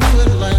Do it like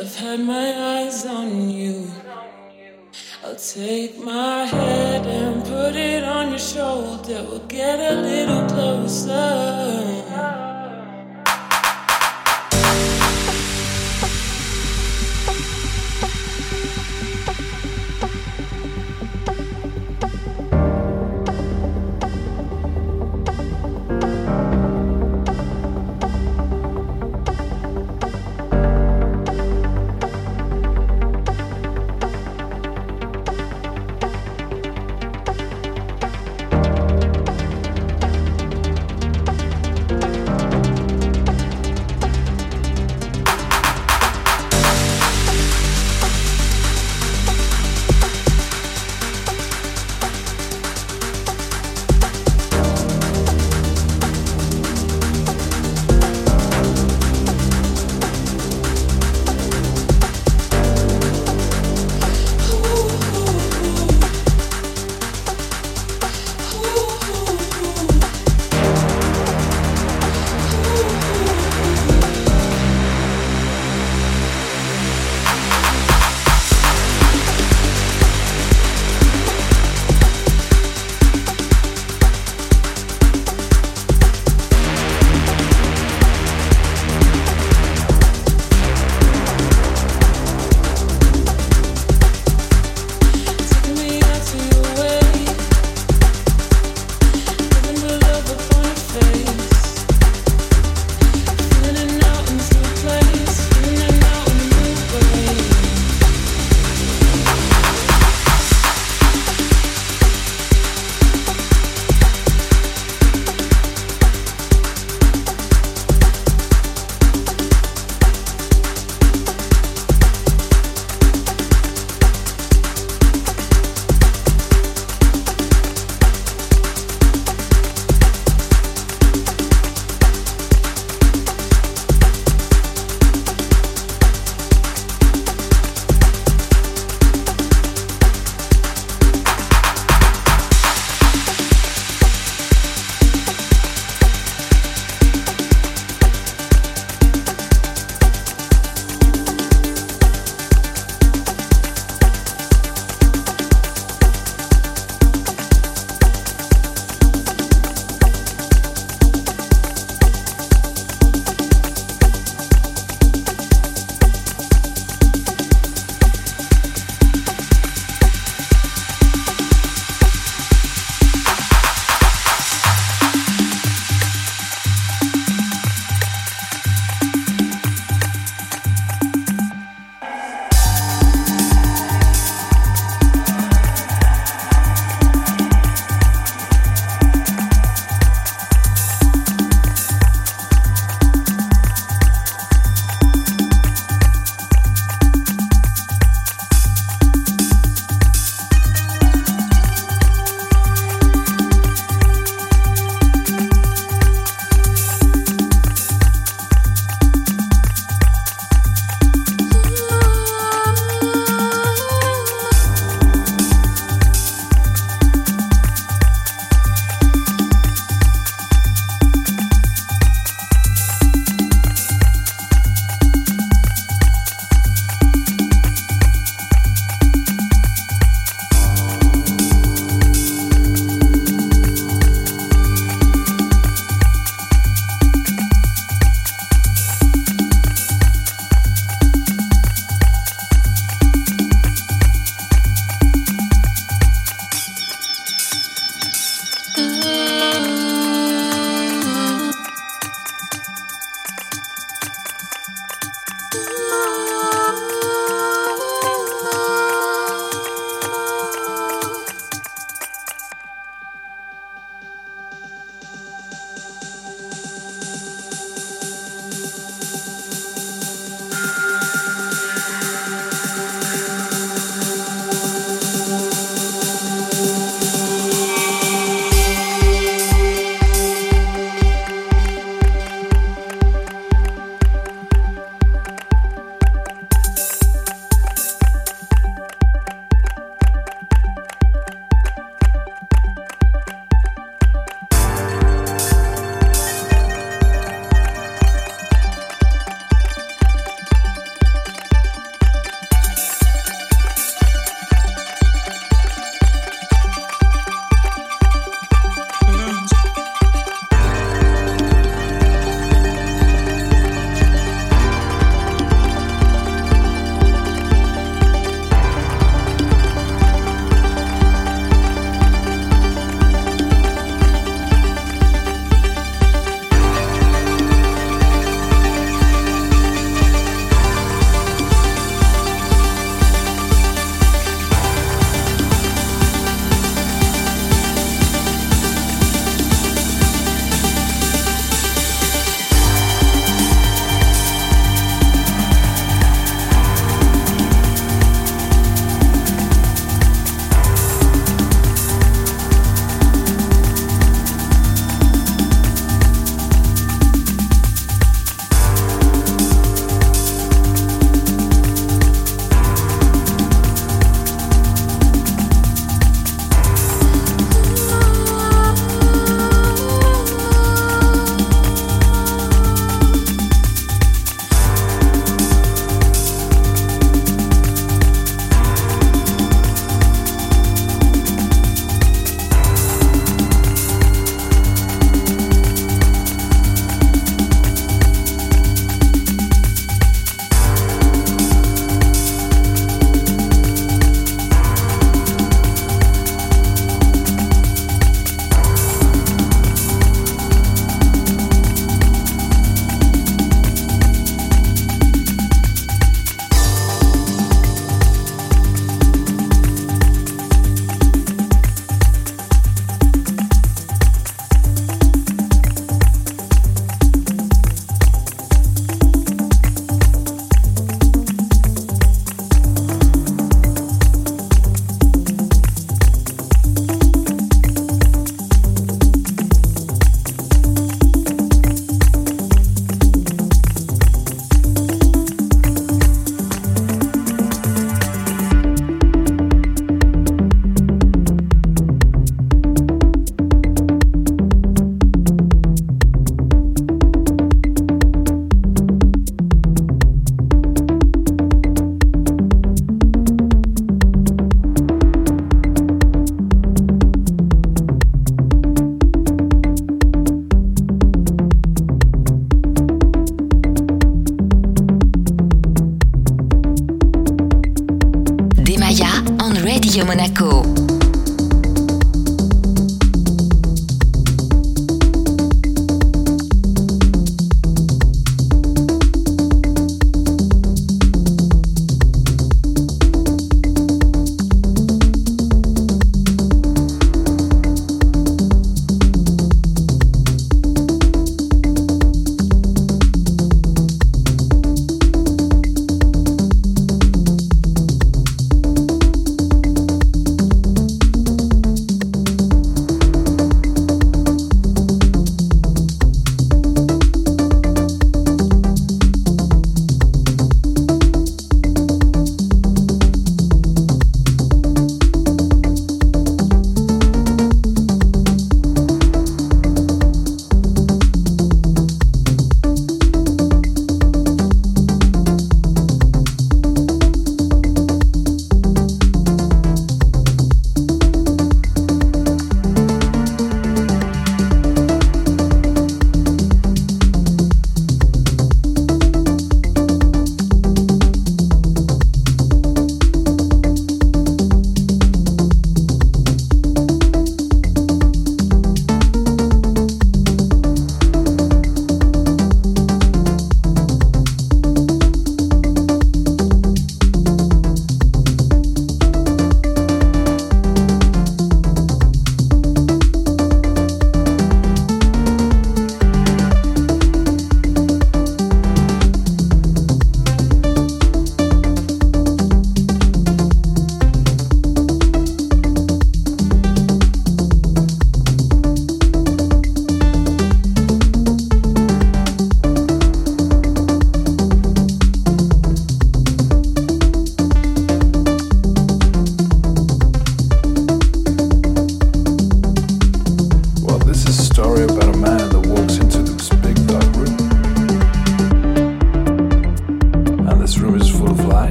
I've had my eyes on you. I'll take my head and put it on your shoulder. We'll get a little closer.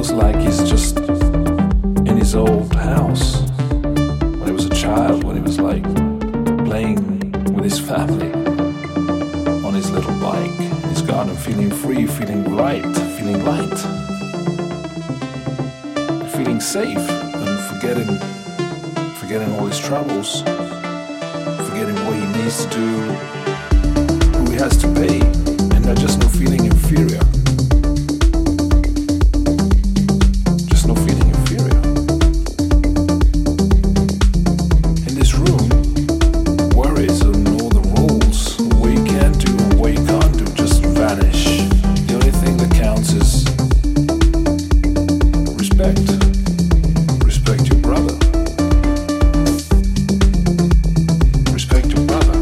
feels like he's just in his old house when he was a child, when he was like playing with his family on his little bike in his garden, feeling free, feeling right, feeling light, feeling safe, and forgetting all his troubles, forgetting what he needs to do, who he has to pay, and not just no feeling inferior. Respect your brother.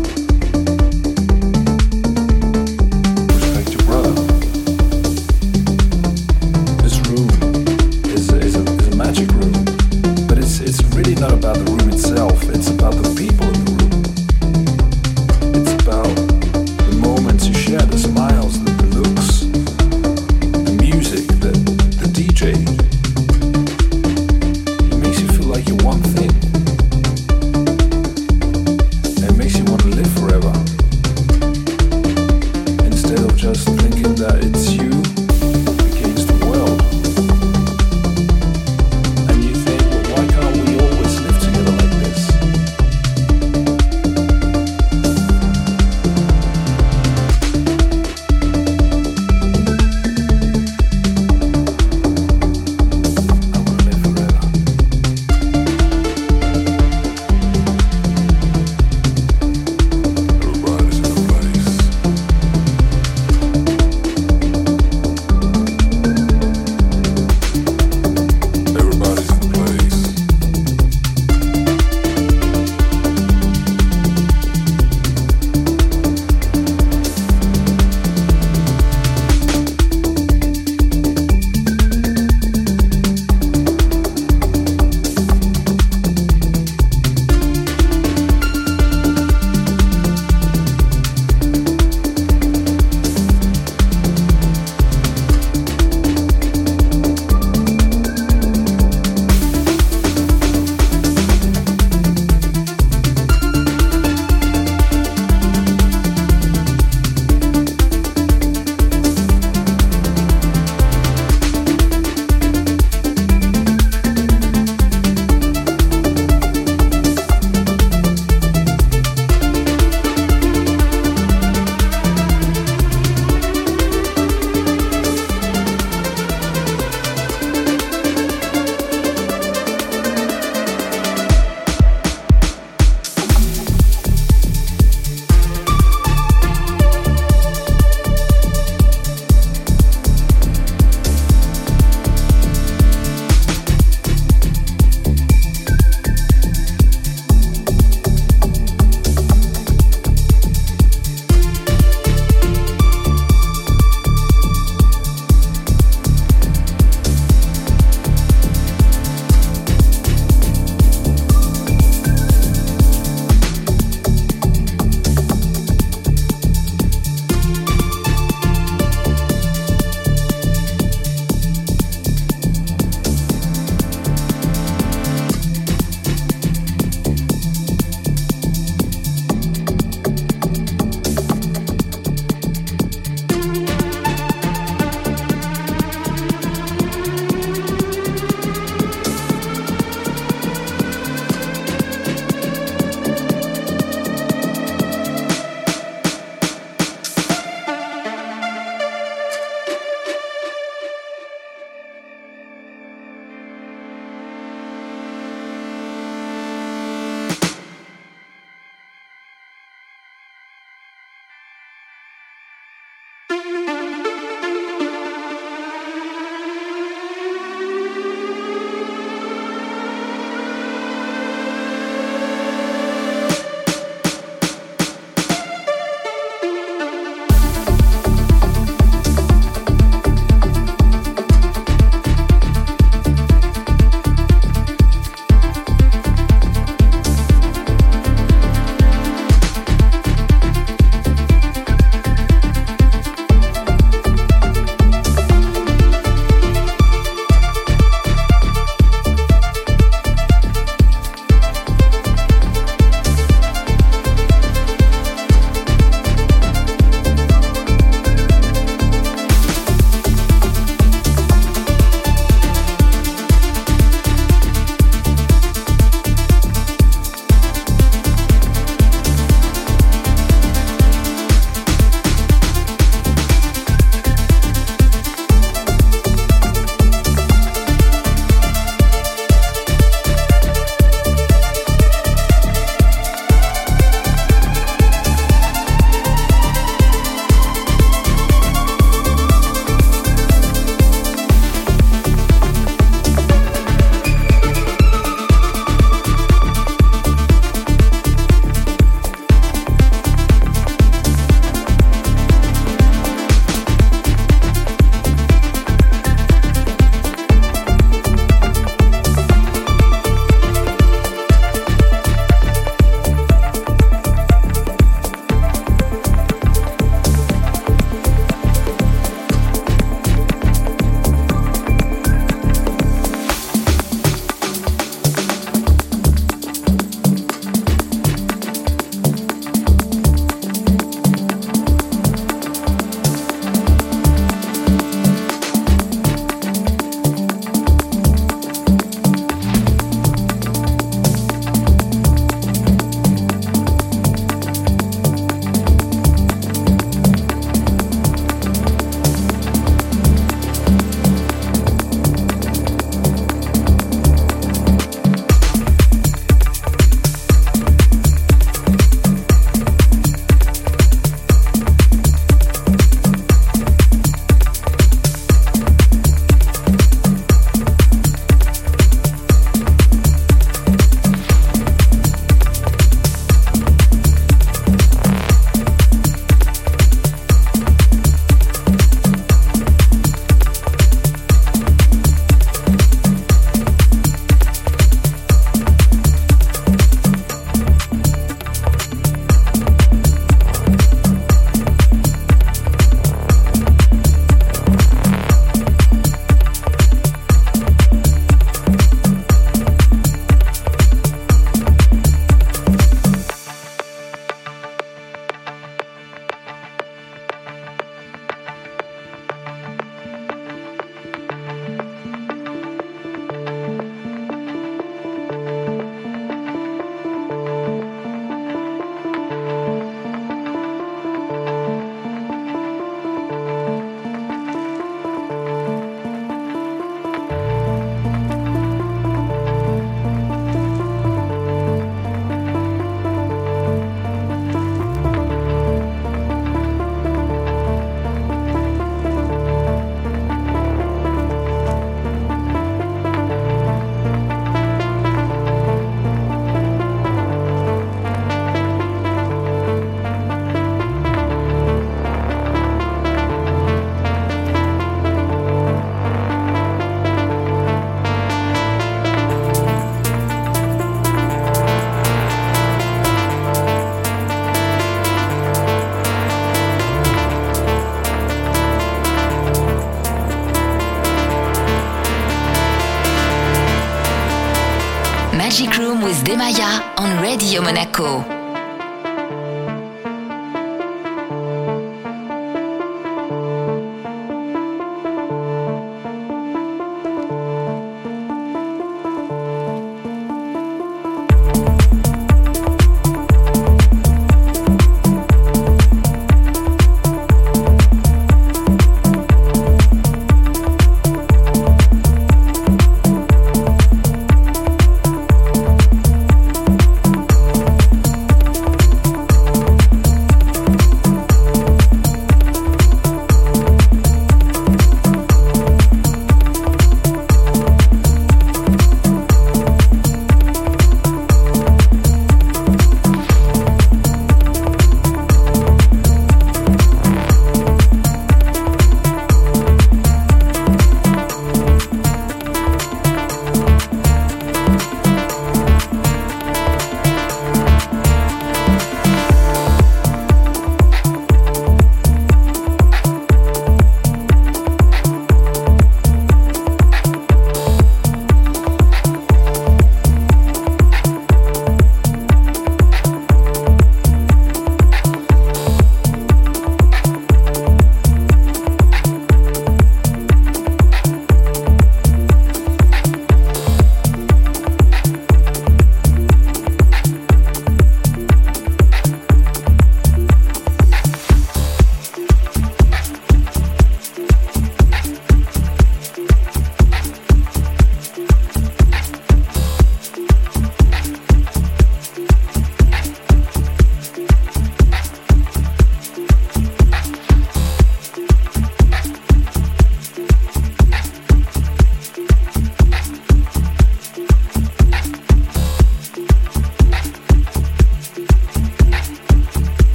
Magic Room with Demaya on Radio Monaco.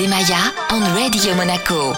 Demaya on Radio Monaco.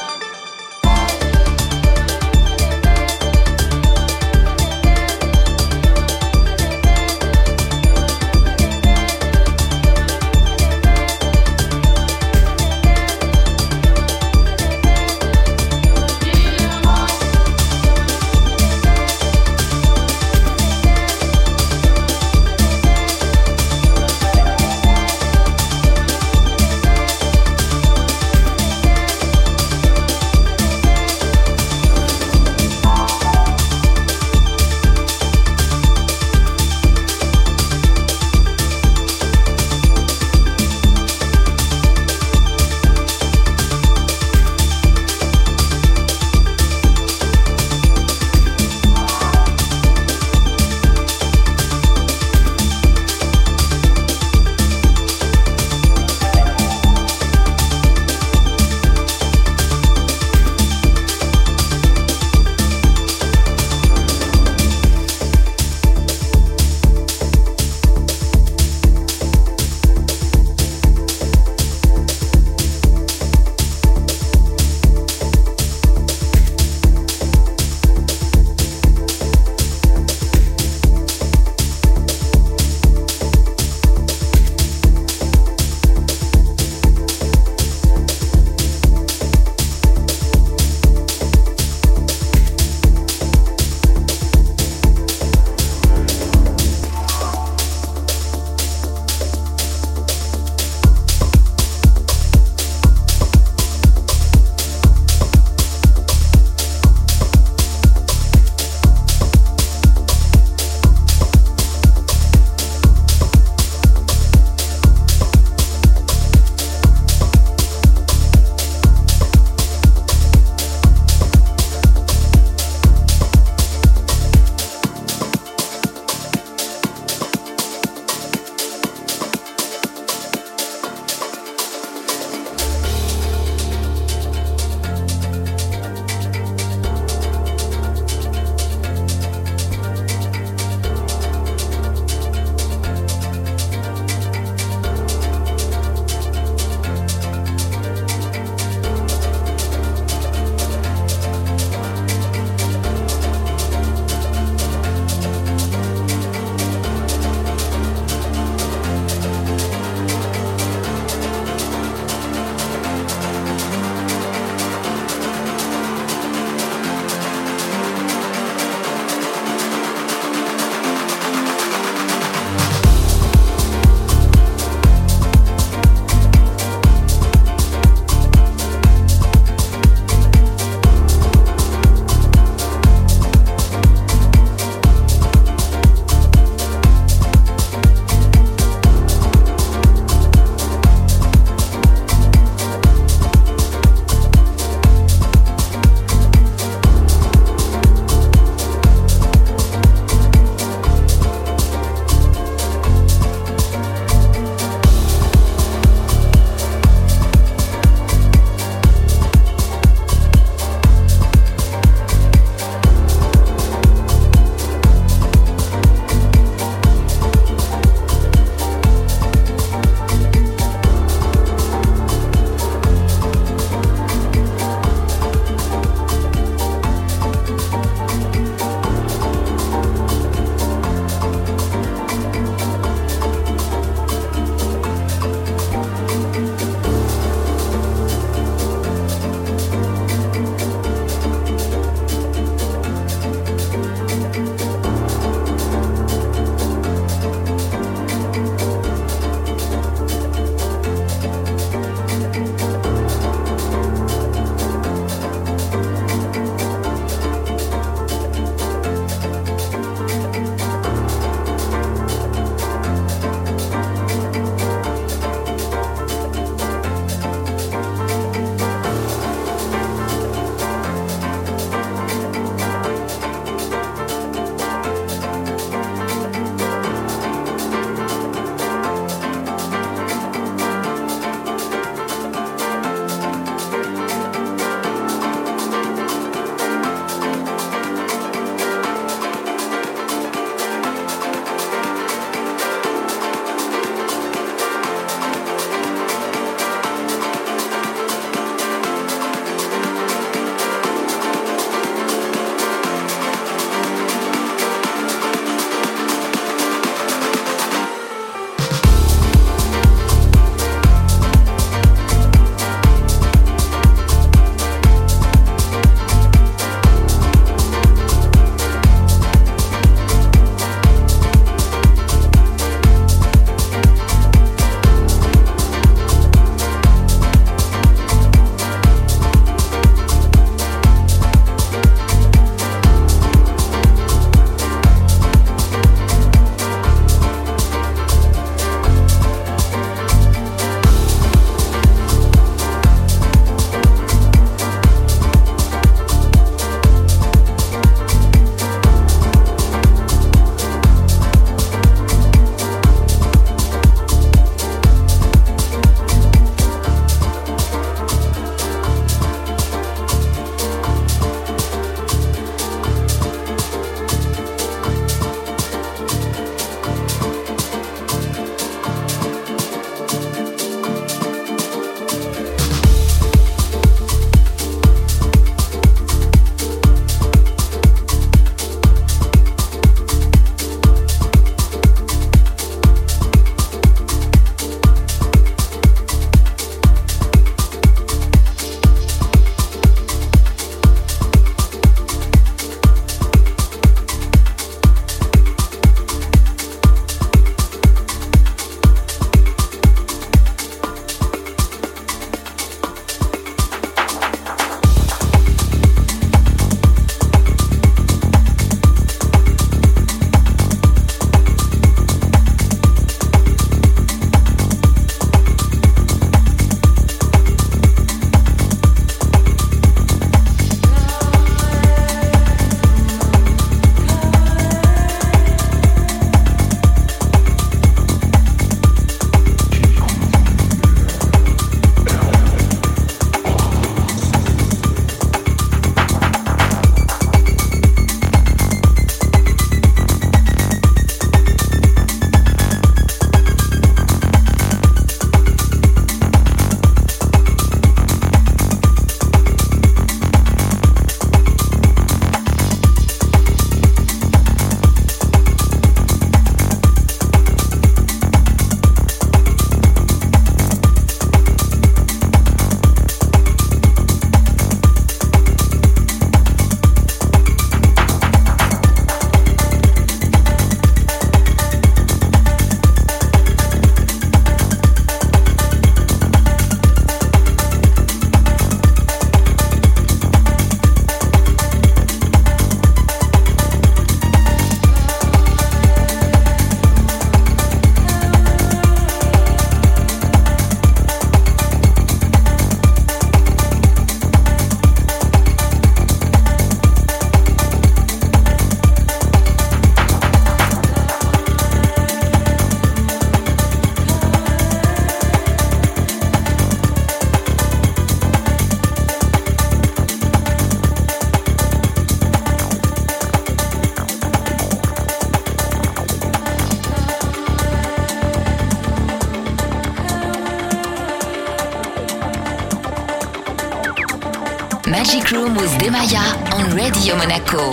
Magic Room with Demaya on Radio Monaco.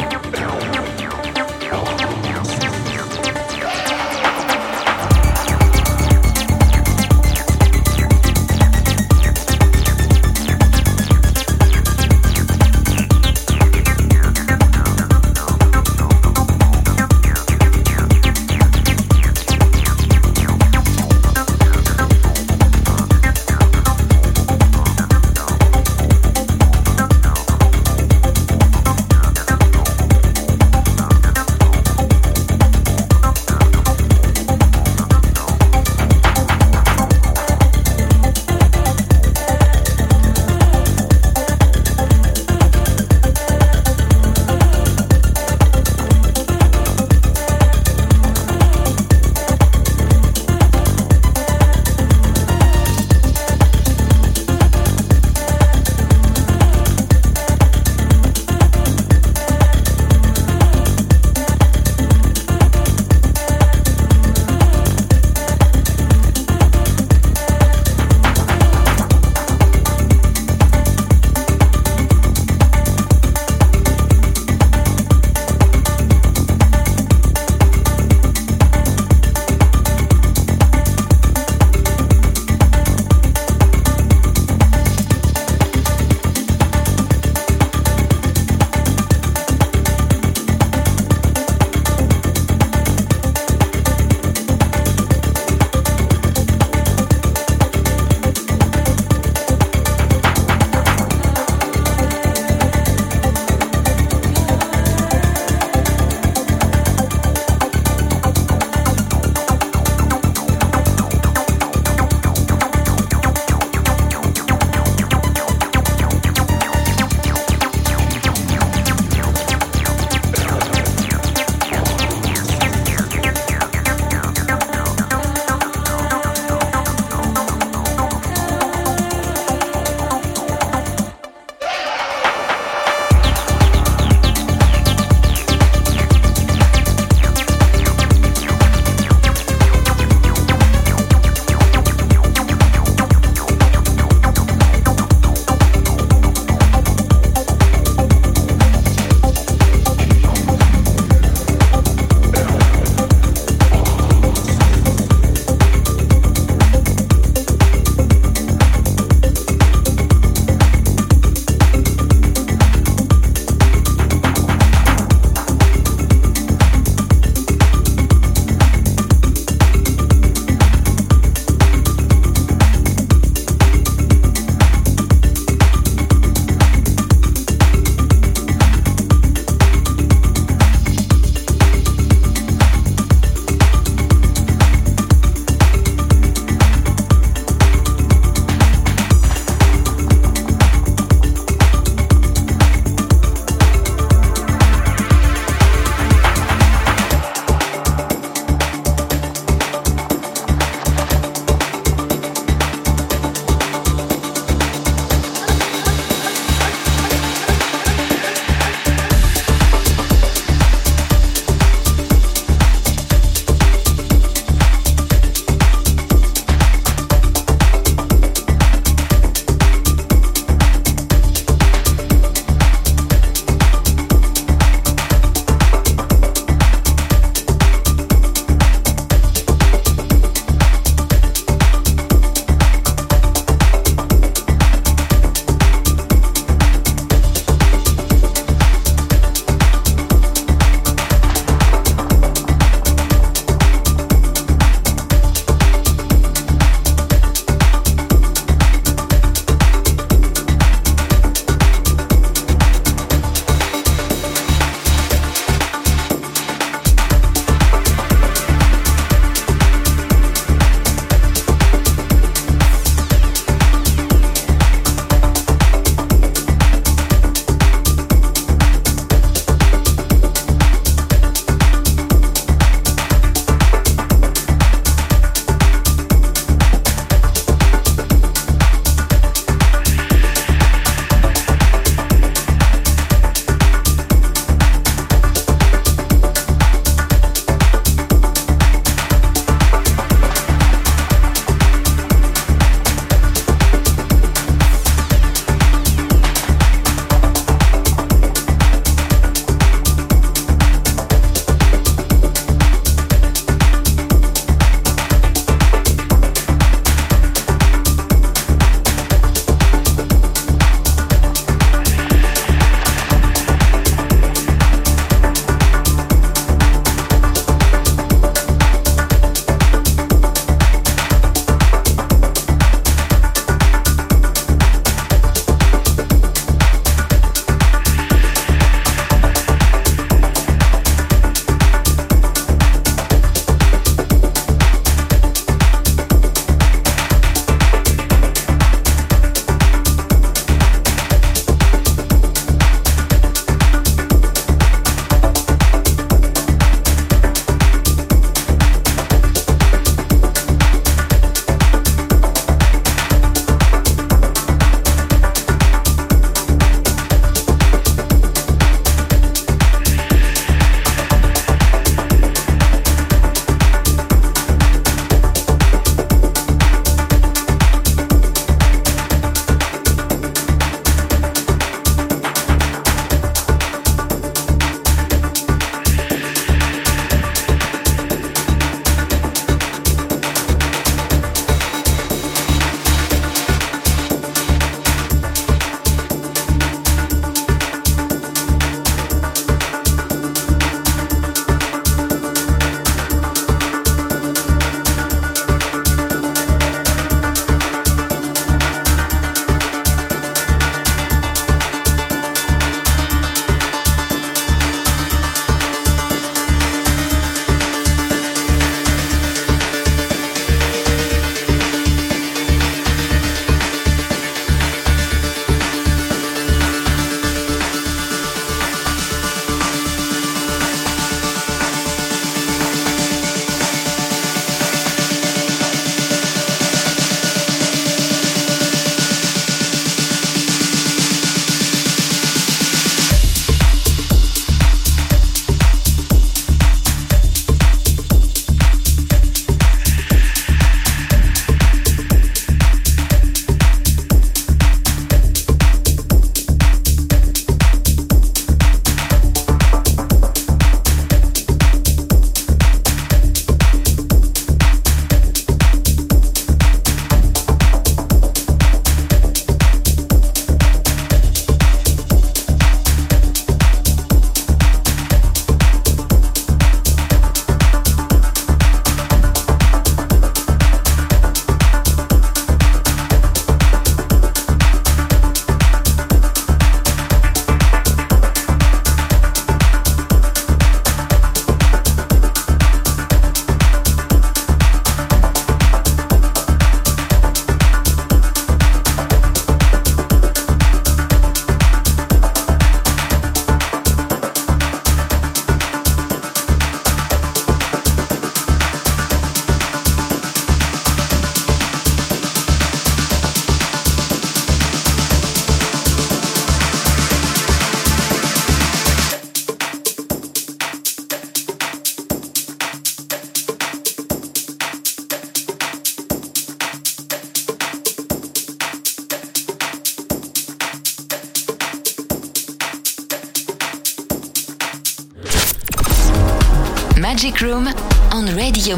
Magic Room on Radio